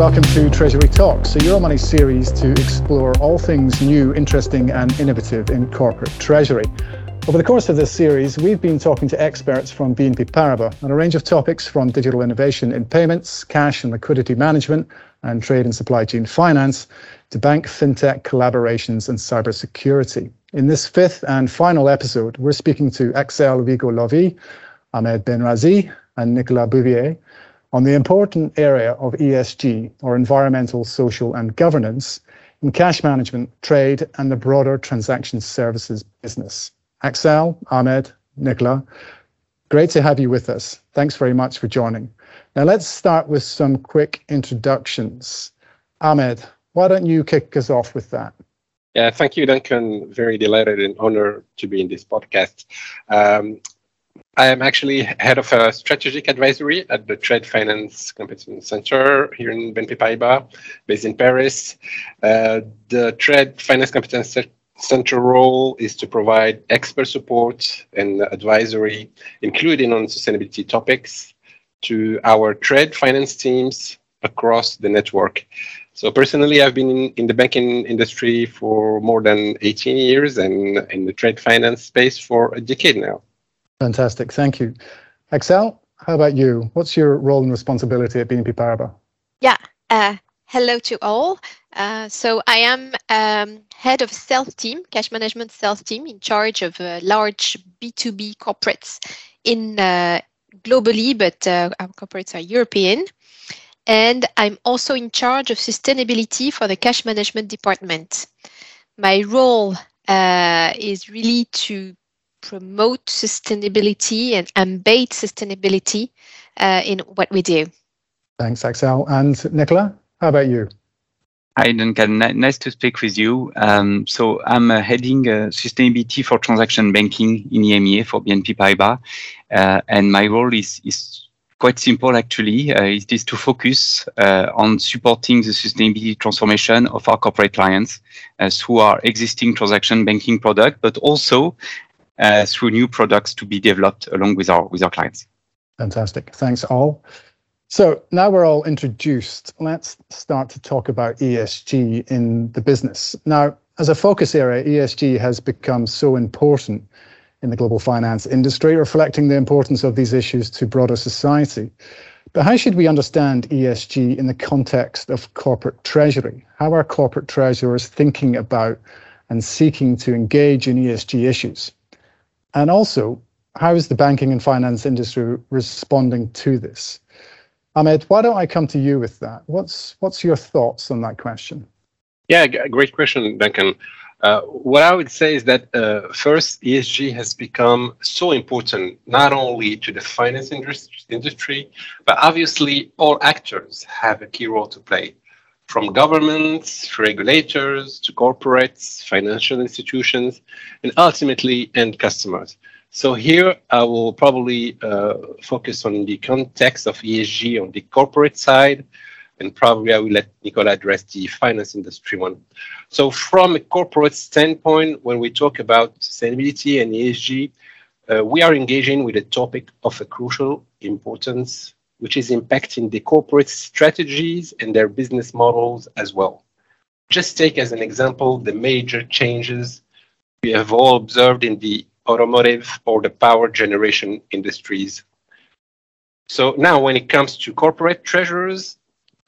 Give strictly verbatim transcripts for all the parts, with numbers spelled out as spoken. welcome to Treasury Talks, a Euromoney series to explore all things new, interesting and innovative in corporate treasury. Over the course of this series, we've been talking to experts from B N P Paribas on a range of topics from digital innovation in payments, cash and liquidity management, and trade and supply chain finance, to bank fintech collaborations and cybersecurity. In this fifth and final episode, we're speaking to Axelle Vigot-Lovi, Ahmed Benraissi and Nicolas Bouvier on the important area of E S G, or environmental, social and governance, in cash management, trade and the broader transaction services business. Axelle, Ahmed, Nicolas, great to have you with us. Thanks very much for joining. Now let's start with some quick introductions. Ahmed, why don't you kick us off with that? Yeah, thank you, Duncan. Very delighted and honored to be in this podcast. Um, I am actually head of a strategic advisory at the Trade Finance Competence Center here in B N P Paribas, based in Paris. Uh, the Trade Finance Competence Center role is to provide expert support and advisory, including on sustainability topics, to our trade finance teams across the network. So personally, I've been in, in the banking industry for more than eighteen years and in the trade finance space for a decade now. Fantastic, thank you. Axelle, how about you? What's your role and responsibility at B N P Paribas? Yeah, uh, hello to all. Uh, so I am um, head of sales team, cash management sales team, in charge of uh, large B two B corporates in uh, globally, but uh, our corporates are European. And I'm also in charge of sustainability for the cash management department. My role uh, is really to promote sustainability and embed sustainability uh, in what we do. Thanks, Axelle. And Nicolas, how about you? Hi, Duncan. Nice to speak with you. Um, so I'm uh, heading uh, sustainability for transaction banking in E M E A for B N P Paribas. Uh, and my role is, is quite simple, actually. Uh, it is to focus uh, on supporting the sustainability transformation of our corporate clients uh, through our existing transaction banking product, but also Uh, through new products to be developed along with our with our clients. Fantastic. Thanks all. So now we're all introduced, let's start to talk about E S G in the business. Now, as a focus area, E S G has become so important in the global finance industry, reflecting the importance of these issues to broader society. But how should we understand E S G in the context of corporate treasury? How are corporate treasurers thinking about and seeking to engage in E S G issues? And also, how is the banking and finance industry responding to this? Ahmed, why don't I come to you with that? What's what's your thoughts on that question? Yeah, g- great question, Duncan. Uh, what I would say is that uh, first, E S G has become so important, not only to the finance industry, industry, but obviously all actors have a key role to play, from governments, regulators, to corporates, financial institutions, and ultimately end customers. So here I will probably uh, focus on the context of E S G on the corporate side, and probably I will let Nicolas address the finance industry one. So from a corporate standpoint, when we talk about sustainability and E S G, uh, we are engaging with a topic of a crucial importance, which is impacting the corporate strategies and their business models as well. Just take as an example the major changes we have all observed in the automotive or the power generation industries. So now when it comes to corporate treasurers,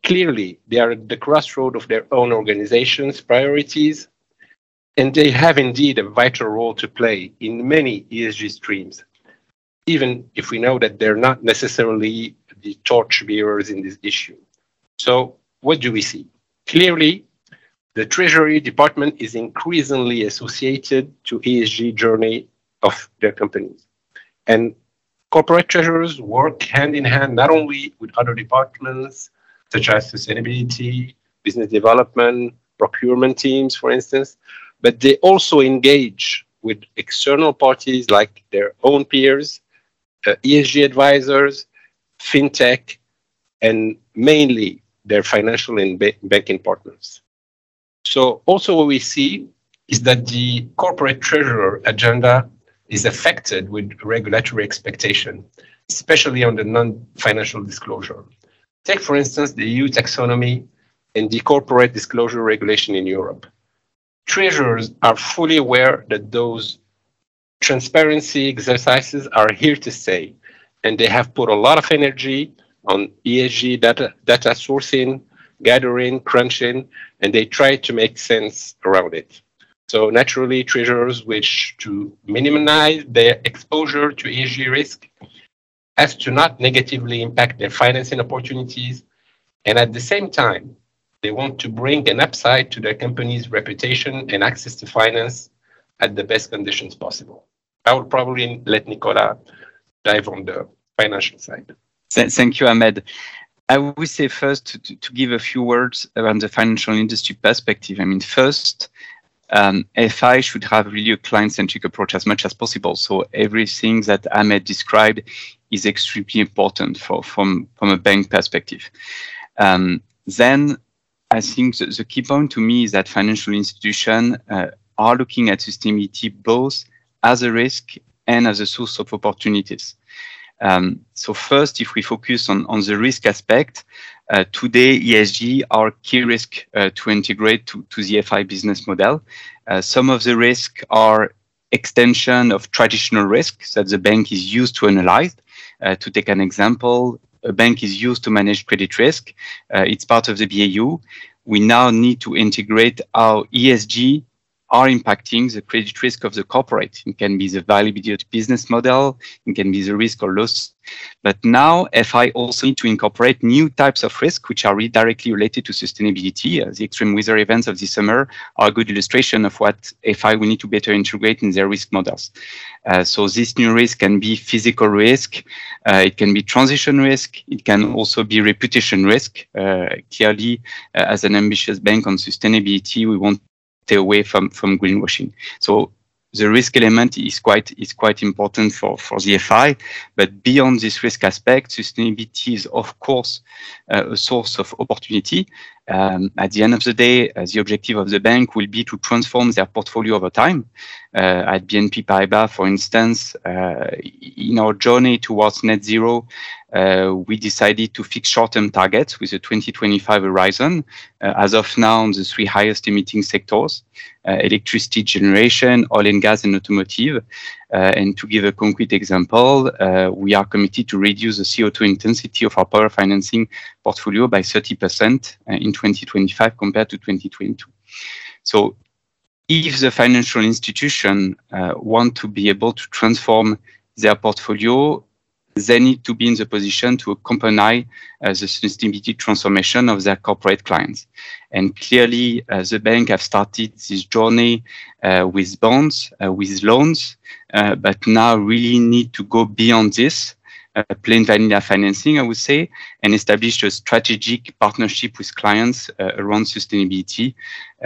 clearly they are at the crossroad of their own organization's priorities, and they have indeed a vital role to play in many E S G streams, even if we know that they're not necessarily the torchbearers in this issue. So what do we see? Clearly, the Treasury Department is increasingly associated to E S G journey of their companies. And corporate treasurers work hand in hand, not only with other departments, such as sustainability, business development, procurement teams, for instance, but they also engage with external parties like their own peers, uh, E S G advisors, fintech, and mainly their financial and ba- banking partners. So also what we see is that the corporate treasurer agenda is affected with regulatory expectation, especially on the non-financial disclosure. Take, for instance, the E U taxonomy and the corporate disclosure regulation in Europe. Treasurers are fully aware that those transparency exercises are here to stay, and they have put a lot of energy on E S G data, data sourcing, gathering, crunching, and they try to make sense around it. So naturally, treasurers wish to minimize their exposure to E S G risk as to not negatively impact their financing opportunities, and at the same time, they want to bring an upside to their company's reputation and access to finance at the best conditions possible. I will probably let Nicolas dive on the financial side. Thank you, Ahmed. I would say first to, to give a few words around the financial industry perspective. I mean, first, um, F I should have really a client-centric approach as much as possible. So everything that Ahmed described is extremely important for, from, from a bank perspective. Um, then I think the, the key point to me is that financial institutions uh, are looking at sustainability both as a risk and as a source of opportunities. Um, so first, if we focus on, on the risk aspect, uh, today E S G are key risks uh, to integrate to, to the F I business model. Uh, some of the risks are extension of traditional risks that the bank is used to analyze. Uh, to take an example, a bank is used to manage credit risk. Uh, it's part of the B A U. We now need to integrate how E S G are impacting the credit risk of the corporate. It can be the viability of the business model. It can be the risk or loss. But now F I also need to incorporate new types of risk, which are really directly related to sustainability. Uh, the extreme weather events of this summer are a good illustration of what F I will need to better integrate in their risk models. Uh, so this new risk can be physical risk, uh, it can be transition risk, it can also be reputation risk. Uh, clearly, uh, as an ambitious bank on sustainability, we want stay away from, from greenwashing. So the risk element is quite is quite important for, for the F I. But beyond this risk aspect, sustainability is, of course, uh, a source of opportunity. Um, at the end of the day, uh, the objective of the bank will be to transform their portfolio over time. Uh, at B N P Paribas, for instance, uh, in our journey towards net zero, uh, we decided to fix short-term targets with a twenty twenty-five horizon. Uh, as of now, the three highest emitting sectors, uh, electricity generation, oil and gas, and automotive. Uh, and to give a concrete example, uh, we are committed to reduce the C O two intensity of our power financing portfolio by thirty percent in twenty twenty-five compared to twenty twenty-two. So if the financial institution uh, want to be able to transform their portfolio, they need to be in the position to accompany uh, the sustainability transformation of their corporate clients. And clearly, uh, the bank have started this journey uh, with bonds, uh, with loans, uh, but now really need to go beyond this, uh, plain vanilla financing, I would say, and establish a strategic partnership with clients uh, around sustainability.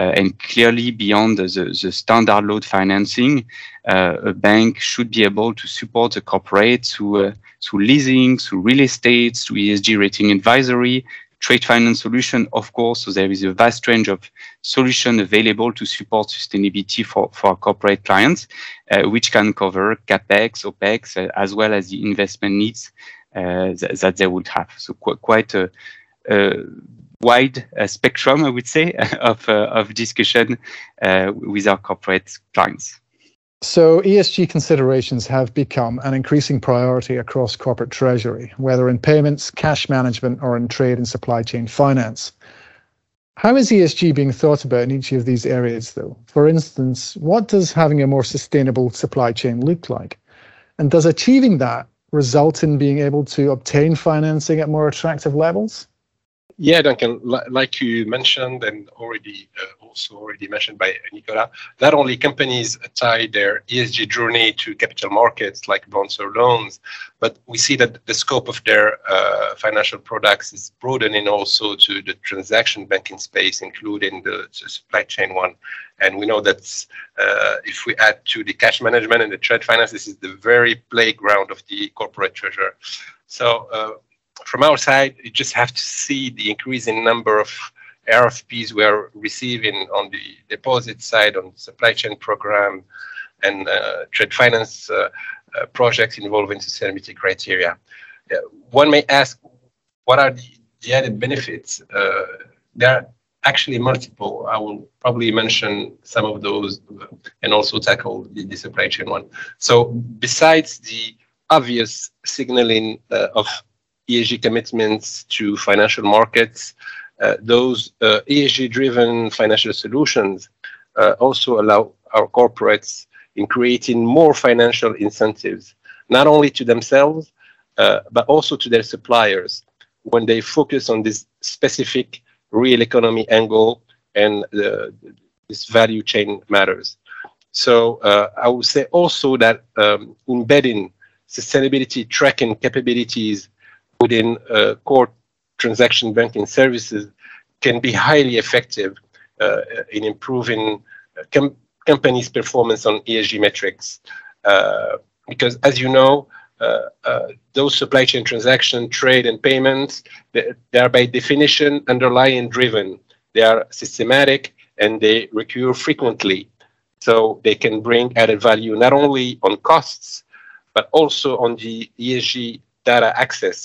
Uh, and clearly, beyond the, the standard load financing, uh, a bank should be able to support the corporate through, uh, through leasing, through real estate, through E S G rating advisory, trade finance solution, of course. So there is a vast range of solutions available to support sustainability for, for our corporate clients, uh, which can cover CapEx, OpEx, uh, as well as the investment needs uh, th- that they would have. So qu- quite a, a wide uh, spectrum, I would say, of, uh, of discussion uh, with our corporate clients. So E S G considerations have become an increasing priority across corporate treasury, whether in payments, cash management, or in trade and supply chain finance. How is E S G being thought about in each of these areas, though? For instance, what does having a more sustainable supply chain look like? And does achieving that result in being able to obtain financing at more attractive levels? Yeah, Duncan, like you mentioned, and already uh, also already mentioned by Nicolas, not only companies tie their E S G journey to capital markets like bonds or loans, but we see that the scope of their uh, financial products is broadening also to the transaction banking space, including the supply chain one. And we know that uh, if we add to the cash management and the trade finance, this is the very playground of the corporate treasurer. So, uh, From our side, you just have to see the increasing number of R F Ps we are receiving on the deposit side, on the supply chain program, and uh, trade finance uh, uh, projects involving sustainability criteria. Uh, one may ask, what are the, the added benefits, uh, there are actually multiple. I will probably mention some of those and also tackle the, the supply chain one. So besides the obvious signaling uh, of E S G commitments to financial markets, uh, those uh, E S G-driven financial solutions uh, also allow our corporates in creating more financial incentives, not only to themselves, uh, but also to their suppliers when they focus on this specific real economy angle and uh, this value chain matters. So uh, I would say also that um, embedding sustainability tracking capabilities within uh, core transaction banking services can be highly effective uh, in improving com companies' performance on E S G metrics. Uh, because as you know, uh, uh, those supply chain transaction, trade and payments, they, they are by definition underlying driven. They are systematic and they recur frequently. So they can bring added value not only on costs, but also on the E S G data access,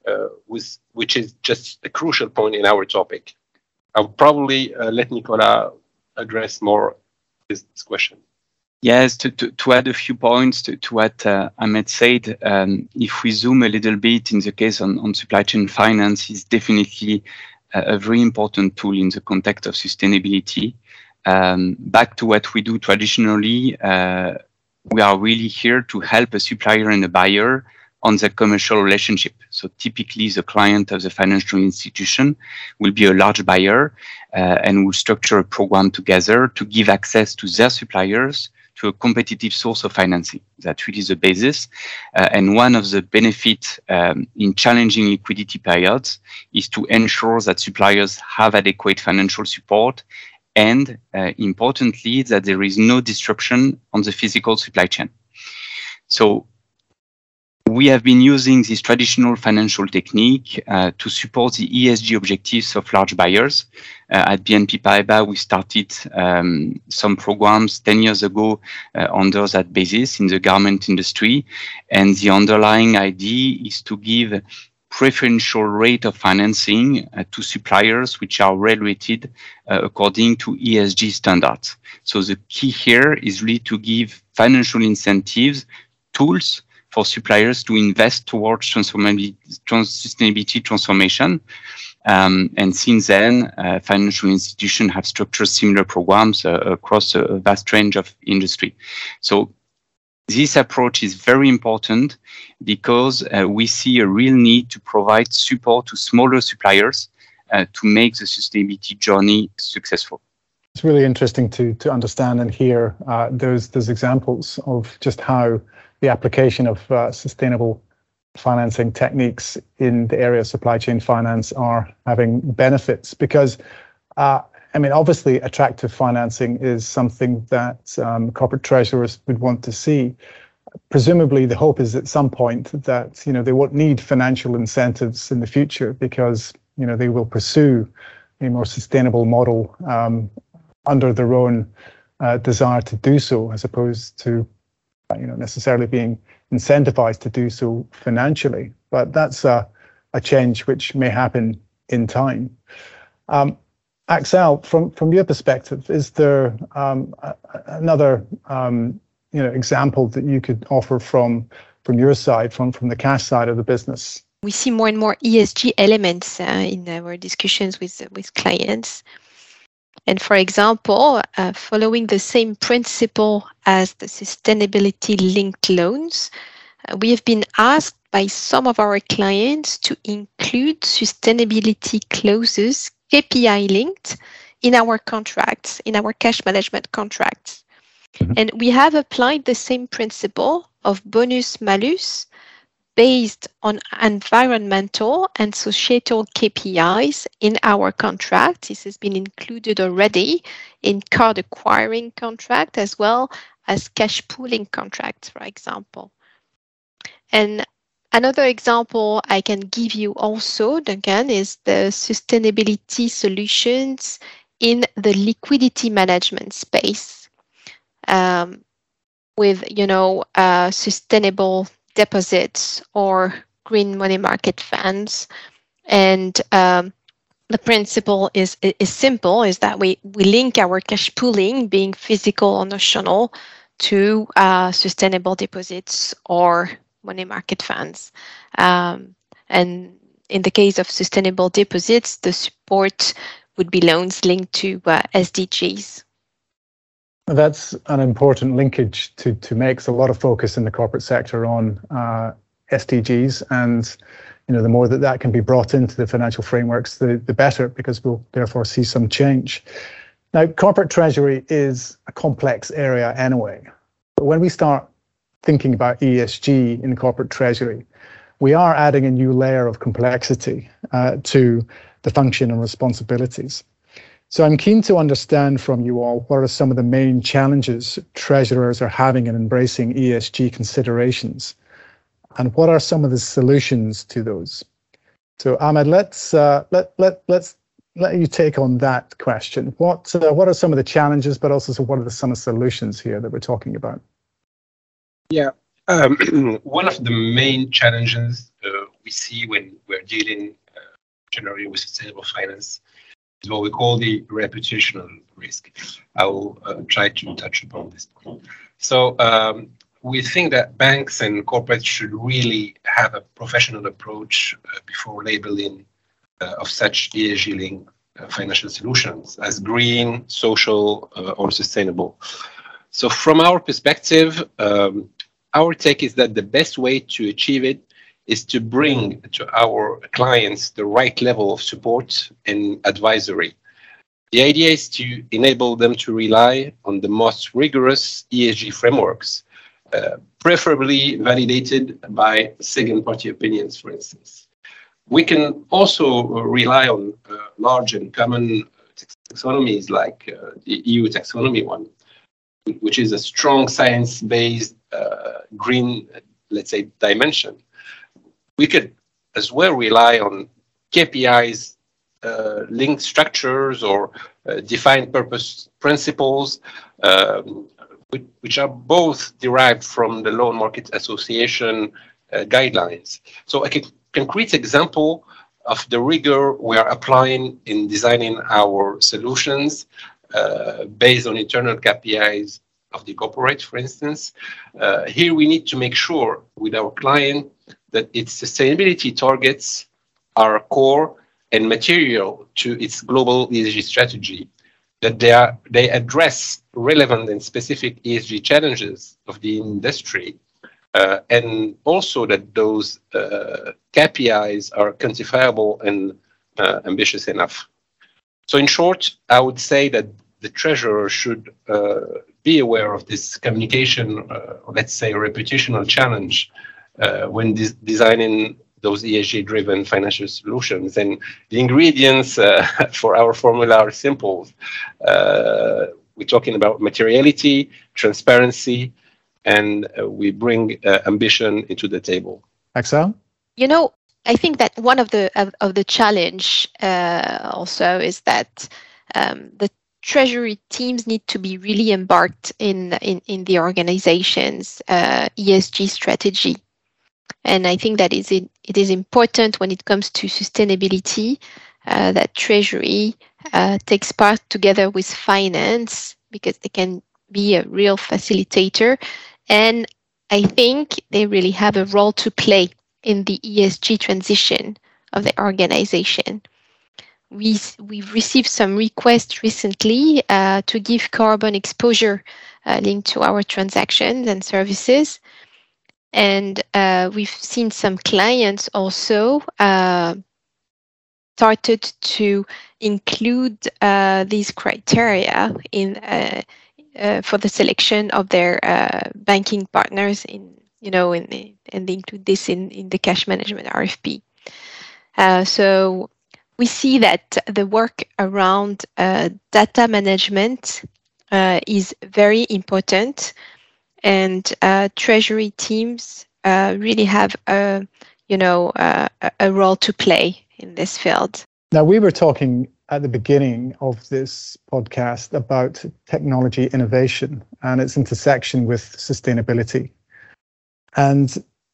Uh, with, which is just a crucial point in our topic. I'll probably uh, let Nicolas address more this, this question. Yes, to, to, to add a few points to, to what uh, Ahmed said, um, if we zoom a little bit in the case on, on supply chain finance, is definitely a, a very important tool in the context of sustainability. Um, back to what we do traditionally, uh, we are really here to help a supplier and a buyer on the commercial relationship. So typically the client of the financial institution will be a large buyer uh, and will structure a program together to give access to their suppliers to a competitive source of financing. That really is the basis. Uh, and one of the benefits um, in challenging liquidity periods is to ensure that suppliers have adequate financial support and uh, importantly, that there is no disruption on the physical supply chain. So we have been using this traditional financial technique uh, to support the E S G objectives of large buyers. Uh, at B N P Paribas, we started um, some programs ten years ago uh, under that basis in the garment industry. And the underlying idea is to give preferential rate of financing uh, to suppliers which are regulated uh, according to E S G standards. So the key here is really to give financial incentives, tools, for suppliers to invest towards trans sustainability transformation. Um, and since then, uh, financial institutions have structured similar programs uh, across a vast range of industry. So this approach is very important because uh, we see a real need to provide support to smaller suppliers uh, to make the sustainability journey successful. It's really interesting to, to understand and hear uh, those, those examples of just how the application of uh, sustainable financing techniques in the area of supply chain finance are having benefits because, uh, I mean, obviously attractive financing is something that um, corporate treasurers would want to see. Presumably the hope is at some point that, you know, they won't need financial incentives in the future because, you know, they will pursue a more sustainable model um, under their own uh, desire to do so as opposed to you know, necessarily being incentivized to do so financially, but that's a, a change which may happen in time. Um, Axelle, from, from your perspective, is there um, a, another um, you know, example that you could offer from, from your side, from, from the cash side of the business? We see more and more E S G elements uh, in our discussions with, with clients. And for example, uh, following the same principle as the sustainability-linked loans, uh, we have been asked by some of our clients to include sustainability clauses, K P I-linked, in our contracts, in our cash management contracts. Mm-hmm. And we have applied the same principle of bonus-malus based on environmental and societal K P Is in our contract. This has been included already in card acquiring contract as well as cash pooling contracts, for example. And another example I can give you also, Duncan, is the sustainability solutions in the liquidity management space um, with, you know, uh, sustainable deposits or green money market funds And um, the principle is is simple, is that we, we link our cash pooling, being physical or notional, to uh, sustainable deposits or money market funds. Um, and in the case of sustainable deposits, the support would be loans linked to uh, S D Gs. That's an important linkage to, to make. So a lot of focus in the corporate sector on uh, S D Gs, and you know, the more that that can be brought into the financial frameworks, the, the better, because we'll therefore see some change. Now, corporate treasury is a complex area anyway, but when we start thinking about E S G in corporate treasury, we are adding a new layer of complexity uh, to the function and responsibilities. So I'm keen to understand from you all, what are some of the main challenges treasurers are having in embracing E S G considerations, and what are some of the solutions to those? So Ahmed, let's uh, let let let's let you take on that question. What uh, what are some of the challenges, but also so what are the, some of the solutions here that we're talking about? Yeah, um, one of the main challenges uh, we see when we're dealing uh, generally with sustainable finance is what we call the reputational risk. I will uh, try to touch upon this point. So um, we think that banks and corporates should really have a professional approach uh, before labeling Uh, of such E S G-linked uh, financial solutions as green, social, uh, or sustainable. So from our perspective, um, our take is that the best way to achieve it is to bring to our clients the right level of support and advisory. The idea is to enable them to rely on the most rigorous E S G frameworks, uh, preferably validated by second-party opinions, for instance. We can also rely on uh, large and common taxonomies like uh, the E U taxonomy one, which is a strong science-based uh, green, let's say, dimension. We could as well rely on K P Is, uh, linked structures, or uh, defined purpose principles, um, which are both derived from the Loan Market Association uh, guidelines. So I can concrete example of the rigor we are applying in designing our solutions uh, based on internal K P Is of the corporate, for instance. Uh, here we need to make sure with our client that its sustainability targets are core and material to its global E S G strategy, that they are, they address relevant and specific E S G challenges of the industry, Uh, and also that those uh, K P Is are quantifiable and uh, ambitious enough. So in short, I would say that the treasurer should uh, be aware of this communication, uh, let's say, reputational challenge uh, when de- designing those E S G-driven financial solutions. And the ingredients uh, for our formula are simple. Uh, we're talking about materiality, transparency, and uh, we bring uh, ambition into the table. Axelle? You know, I think that one of the of, of the challenge uh, also is that um, the treasury teams need to be really embarked in in, in the organization's uh, E S G strategy. And I think that is it, it is important when it comes to sustainability uh, that treasury uh, takes part together with finance, because they can be a real facilitator, and I think they really have a role to play in the E S G transition of the organization. We, we've received some requests recently uh, to give carbon exposure uh, linked to our transactions and services, and uh, we've seen some clients also uh, started to include uh, these criteria in uh, Uh, for the selection of their uh, banking partners, in you know, in the, and they include this in, in the cash management R F P. Uh, so we see that the work around uh, data management uh, is very important, and uh, treasury teams uh, really have a you know uh, a role to play in this field. Now, we were talking at the beginning of this podcast about technology innovation and its intersection with sustainability. And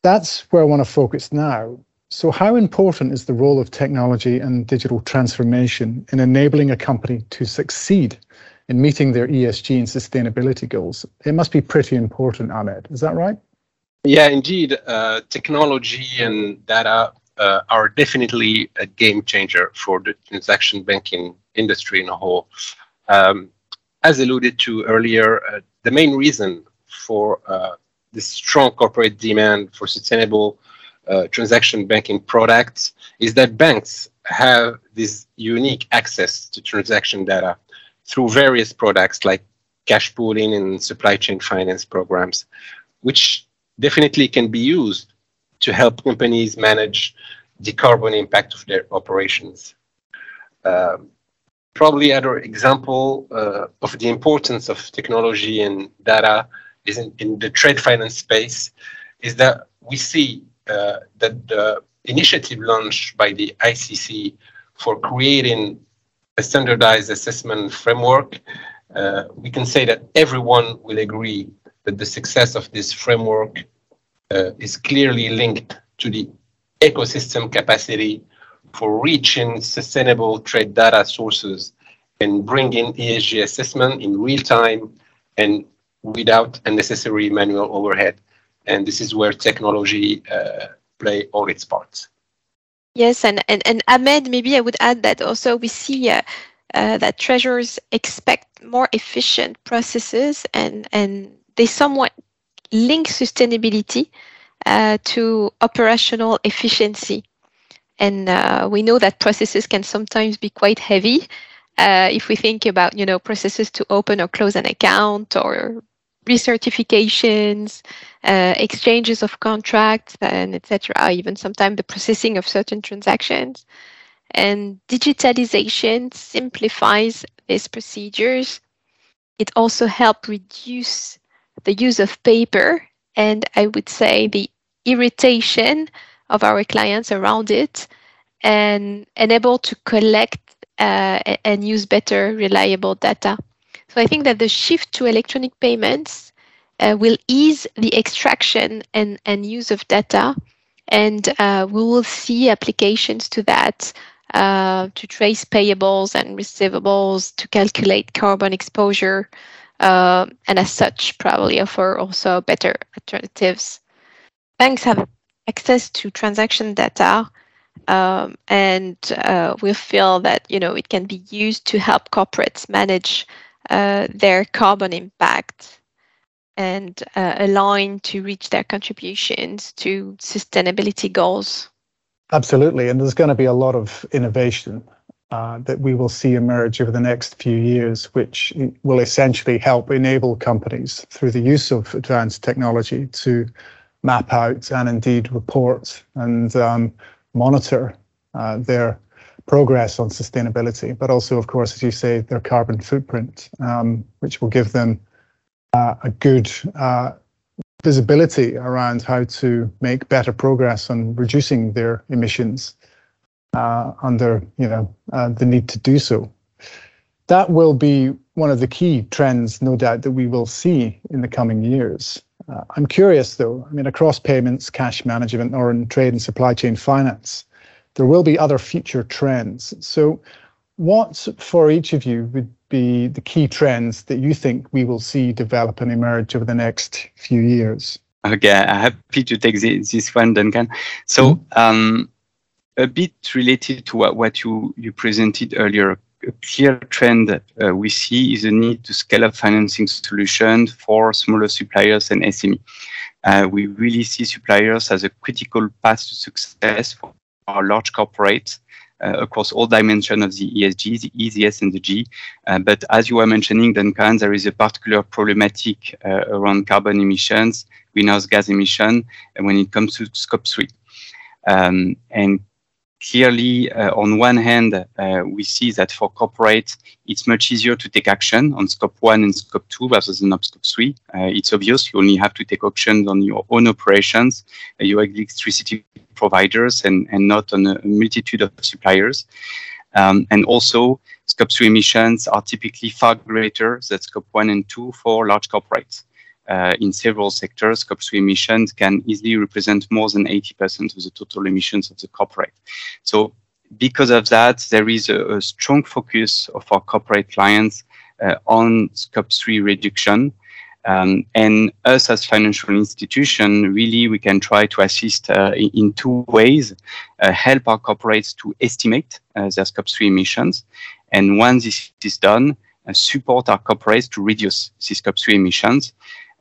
that's where I want to focus now. So how important is the role of technology and digital transformation in enabling a company to succeed in meeting their E S G and sustainability goals? It must be pretty important, Ahmed. Is that right? Yeah, indeed. Uh, technology and data uh, are definitely a game changer for the transaction banking industry in a whole. Um, as alluded to earlier, uh, the main reason for uh, this strong corporate demand for sustainable Uh, transaction banking products is that banks have this unique access to transaction data through various products like cash pooling and supply chain finance programs, which definitely can be used to help companies manage the carbon impact of their operations. Uh, probably another example uh, of the importance of technology and data is in, in the trade finance space is that we see Uh, that the initiative launched by the I C C for creating a standardized assessment framework, uh, we can say that everyone will agree that the success of this framework uh, is clearly linked to the ecosystem capacity for reaching sustainable trade data sources and bringing E S G assessment in real time and without unnecessary manual overhead. And this is where technology uh, play all its parts. Yes, and, and, and Ahmed, maybe I would add that also we see uh, uh, that treasurers expect more efficient processes and, and they somewhat link sustainability uh, to operational efficiency. And uh, we know that processes can sometimes be quite heavy. Uh, if we think about, you know, processes to open or close an account or recertifications, uh, exchanges of contracts, and et cetera. Even sometimes the processing of certain transactions. And digitalization simplifies these procedures. It also helps reduce the use of paper and I would say the irritation of our clients around it and enable to collect uh, and use better reliable data. So I think that the shift to electronic payments uh, will ease the extraction and, and use of data, and uh, we will see applications to that uh, to trace payables and receivables, to calculate carbon exposure, uh, and as such probably offer also better alternatives. Banks have access to transaction data, um, and uh, we feel that, you know, it can be used to help corporates manage Uh, their carbon impact and uh, align to reach their contributions to sustainability goals. Absolutely, and there's going to be a lot of innovation uh, that we will see emerge over the next few years, which will essentially help enable companies through the use of advanced technology to map out and indeed report and um, monitor uh, their progress on sustainability, but also, of course, as you say, their carbon footprint, um, which will give them uh, a good uh, visibility around how to make better progress on reducing their emissions uh, under, you know, uh, the need to do so. That will be one of the key trends, no doubt, that we will see in the coming years. Uh, I'm curious, though, I mean, across payments, cash management, or in trade and supply chain finance, there will be other future trends. So what, for each of you, would be the key trends that you think we will see develop and emerge over the next few years? Okay, I'm happy to take this, this one, Duncan. So mm-hmm. um, a bit related to what, what you, you presented earlier, a clear trend uh, we see is the need to scale up financing solutions for smaller suppliers and S M E. Uh, we really see suppliers as a critical path to success for our large corporates uh, across all dimensions of the E S G, the E, the S, and the G. Uh, but as you were mentioning, Duncan, there is a particular problematic uh, around carbon emissions, greenhouse gas emission, and when it comes to scope three. Um, and clearly, uh, on one hand, uh, we see that for corporates, it's much easier to take action on scope one and scope two rather than on scope three. Uh, it's obvious you only have to take action on your own operations, uh, your electricity providers, and, and not on a multitude of suppliers. Um, and also, scope three emissions are typically far greater than scope one and two for large corporates. uh, in several sectors, Scope three emissions can easily represent more than eighty percent of the total emissions of the corporate. So because of that, there is a, a strong focus of our corporate clients uh, on Scope three reduction. Um, and us as financial institution, really, we can try to assist uh, in two ways, uh, help our corporates to estimate uh, their Scope three emissions. And once this is done, uh, support our corporates to reduce these Scope three emissions.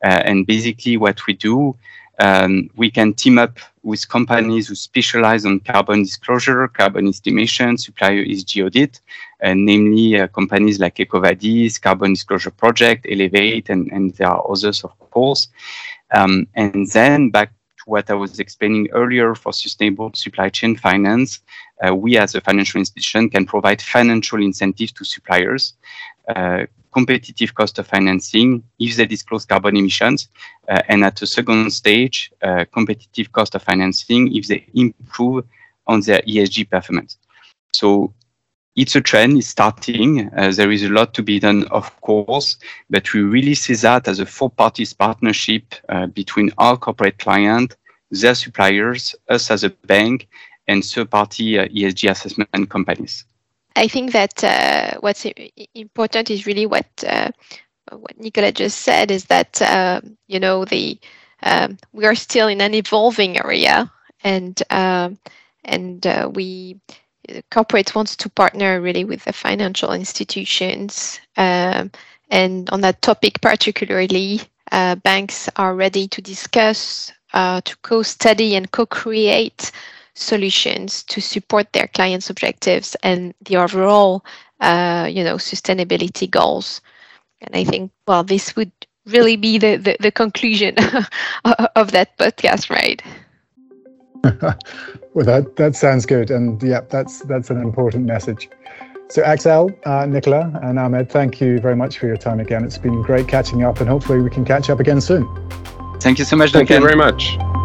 Uh, and basically what we do, um, we can team up with companies who specialize on carbon disclosure, carbon estimation, supplier E S G audit, uh, namely uh, companies like Ecovadis, Carbon Disclosure Project, Elevate, and, and there are others, of course. Um, and then back to what I was explaining earlier for sustainable supply chain finance, uh, we as a financial institution can provide financial incentives to suppliers, uh, competitive cost of financing if they disclose carbon emissions, uh, and at the second stage, uh, competitive cost of financing if they improve on their E S G performance. So it's a trend, it's starting. Uh, there is a lot to be done, of course, but we really see that as a four-parties partnership uh, between our corporate client, their suppliers, us as a bank, and third-party uh, E S G assessment companies. I think that uh, what's important is really what uh, what Nicolas just said is that uh, you know the um, we are still in an evolving area, and uh, and uh, we corporates wants to partner really with the financial institutions, um, and on that topic particularly, uh, banks are ready to discuss, uh, to co-study and co-create solutions to support their clients' objectives and the overall, uh, you know, sustainability goals. And I think, well, this would really be the, the, the conclusion of that podcast, right? Well, that, that sounds good. And yeah, that's, that's an important message. So Axelle, uh, Nicolas and Ahmed, thank you very much for your time again. It's been great catching up, and hopefully we can catch up again soon. Thank you so much, Duncan. Thank you very much.